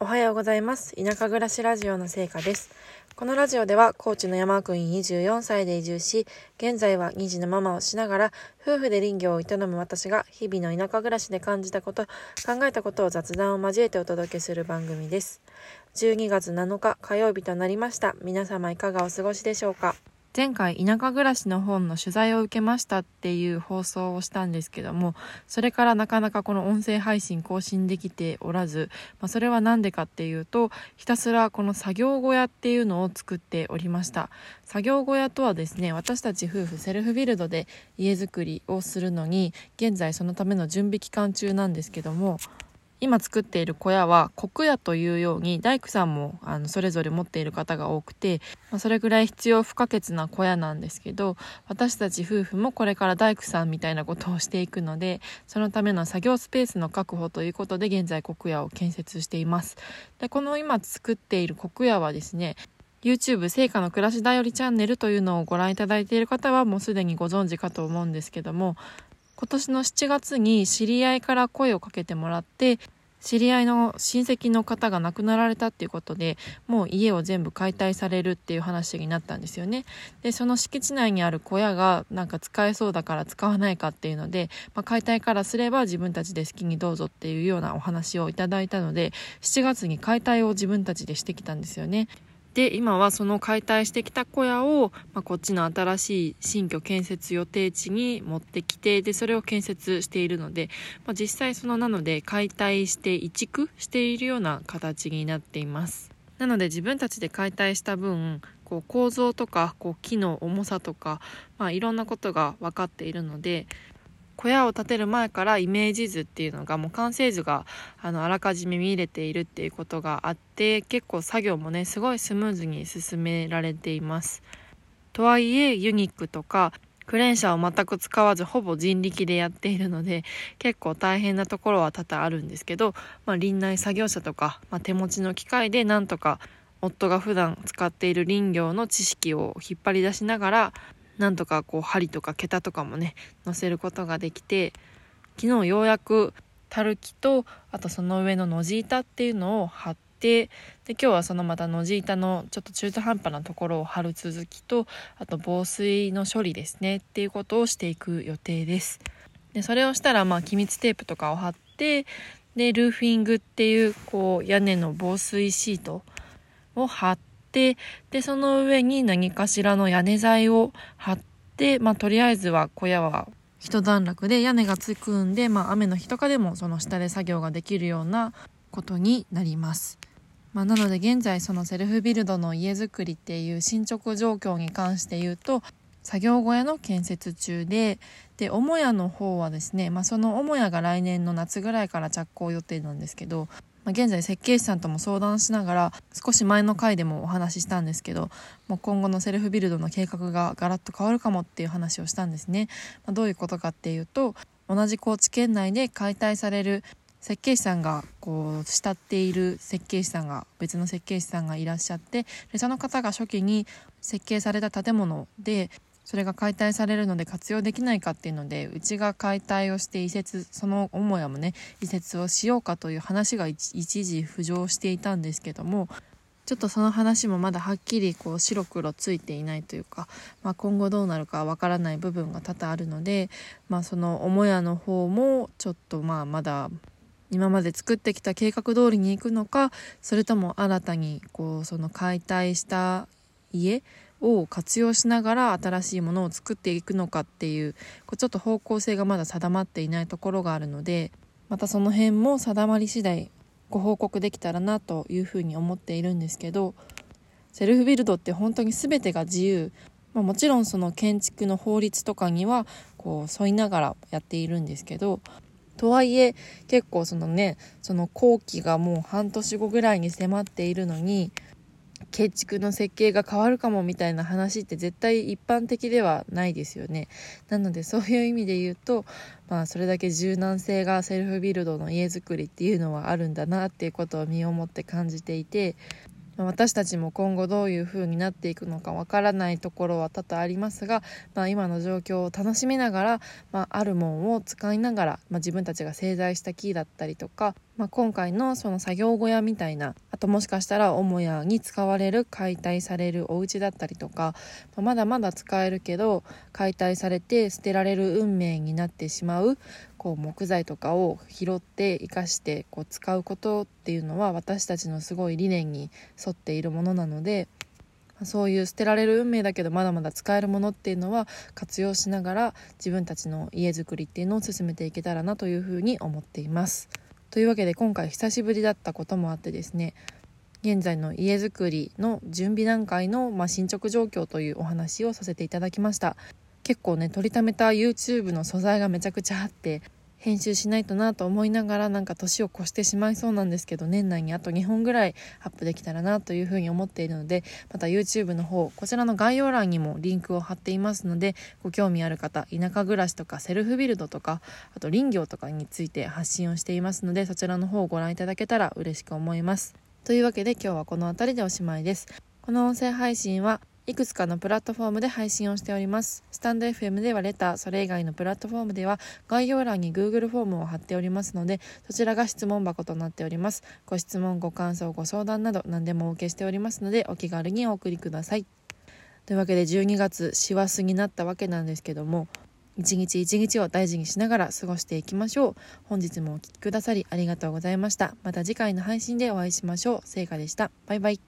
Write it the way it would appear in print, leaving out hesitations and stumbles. おはようございます。田舎暮らしラジオの成果です。このラジオでは高知の山奥に24歳で移住し、現在は2児のママをしながら夫婦で林業を営む私が日々の田舎暮らしで感じたこと、考えたことを雑談を交えてお届けする番組です。12月7日火曜日となりました。皆様いかがお過ごしでしょうか。前回田舎暮らしの本の取材を受けましたっていう放送をしたんですけども、それからなかなかこの音声配信更新できておらず、それはなんでかっていうと、ひたすらこの作業小屋っていうのを作っておりました。作業小屋とはですね、私たち夫婦セルフビルドで家づくりをするのに、現在そのための準備期間中なんですけども、今作っている小屋はコ屋というように大工さんもそれぞれ持っている方が多くて、それぐらい必要不可欠な小屋なんですけど、私たち夫婦もこれから大工さんみたいなことをしていくので、そのための作業スペースの確保ということで現在コ屋を建設しています。で、この今作っているコ屋はですね、YouTube 成果の暮らしだよりチャンネルというのをご覧いただいている方はもうすでにご存知かと思うんですけども、今年の7月に知り合いから声をかけてもらって、知り合いの親戚の方が亡くなられたっていうことで、もう家を全部解体されるっていう話になったんですよね。で、その敷地内にある小屋がなんか使えそうだから使わないかっていうので、解体からすれば自分たちで好きにどうぞっていうようなお話をいただいたので、7月に解体を自分たちでしてきたんですよね。で、今はその解体してきた小屋を、こっちの新しい新居建設予定地に持ってきて、でそれを建設しているので、実際そのなので解体して移築しているような形になっています。なので自分たちで解体した分、構造とか木の重さとか、いろんなことが分かっているので、小屋を建てる前からイメージ図っていうのが、もう完成図があらかじめ見れているっていうことがあって、結構作業もね、すごいスムーズに進められています。とはいえユニックとかクレーン車を全く使わず、ほぼ人力でやっているので、結構大変なところは多々あるんですけど、林内作業車とか、手持ちの機械でなんとか夫が普段使っている林業の知識を引っ張り出しながら、なんとか針とか桁とかもね、乗せることができて、昨日ようやくたるきと、あとその上ののじ板っていうのを貼って、で今日はそのまたのじ板のちょっと中途半端なところを貼る続きと、あと防水の処理ですねっていうことをしていく予定です。でそれをしたら、気密テープとかを貼って、でルーフィングっていう屋根の防水シートを貼って、でその上に何かしらの屋根材を貼って、とりあえずは小屋は一段落で屋根がつくんで、雨の日とかでもその下で作業ができるようなことになります。なので現在そのセルフビルドの家づくりっていう進捗状況に関して言うと、作業小屋の建設中で、母屋の方はですね、その母屋が来年の夏ぐらいから着工予定なんですけど、現在設計士さんとも相談しながら、少し前の回でもお話ししたんですけど、もう今後のセルフビルドの計画がガラッと変わるかもっていう話をしたんですね。どういうことかっていうと、同じ高知県内で解体される設計士さんが慕っている設計士さんが、別の設計士さんがいらっしゃって、でその方が初期に設計された建物で、それが解体されるので活用できないかっていうので、うちが解体をして移設、その母屋もね、移設をしようかという話が一時浮上していたんですけども、ちょっとその話もまだはっきり白黒ついていないというか、今後どうなるかわからない部分が多々あるので、その母屋の方もちょっとまだ今まで作ってきた計画通りに行くのか、それとも新たにその解体した家を活用しながら新しいものを作っていくのかっていう、ちょっと方向性がまだ定まっていないところがあるので、またその辺も定まり次第ご報告できたらなというふうに思っているんですけど、セルフビルドって本当に全てが自由、もちろんその建築の法律とかには沿いながらやっているんですけど、とはいえ結構その工期がもう半年後ぐらいに迫っているのに、建築の設計が変わるかもみたいな話って絶対一般的ではないですよね。なのでそういう意味で言うと、それだけ柔軟性がセルフビルドの家づくりっていうのはあるんだなっていうことを身をもって感じていて、私たちも今後どういう風になっていくのかわからないところは多々ありますが、今の状況を楽しみながら、あるもんを使いながら、自分たちが製材した木だったりとか、今回のその作業小屋みたいな、あともしかしたら母屋に使われる解体されるお家だったりとか、まだまだ使えるけど解体されて捨てられる運命になってしまう木材とかを拾って生かして使うことっていうのは、私たちのすごい理念に沿っているものなので、そういう捨てられる運命だけどまだまだ使えるものっていうのは活用しながら、自分たちの家づくりっていうのを進めていけたらなというふうに思っています。というわけで、今回久しぶりだったこともあってですね、現在の家づくりの準備段階の進捗状況というお話をさせていただきました。結構ね、撮りためた YouTube の素材がめちゃくちゃあって、編集しないとなと思いながら、年を越してしまいそうなんですけど、年内にあと2本ぐらいアップできたらなというふうに思っているので、また YouTube の方、こちらの概要欄にもリンクを貼っていますので、ご興味ある方、田舎暮らしとかセルフビルドとか、あと林業とかについて発信をしていますので、そちらの方をご覧いただけたら嬉しく思います。というわけで、今日はこの辺りでおしまいです。この音声配信はいくつかのプラットフォームで配信をしております。スタンド FM ではレター、それ以外のプラットフォームでは概要欄に Google フォームを貼っておりますので、そちらが質問箱となっております。ご質問、ご感想、ご相談など何でもお受けしておりますので、お気軽にお送りください。というわけで、12月師走になったわけなんですけども、一日一日を大事にしながら過ごしていきましょう。本日もお聞きくださりありがとうございました。また次回の配信でお会いしましょう。せいかでした。バイバイ。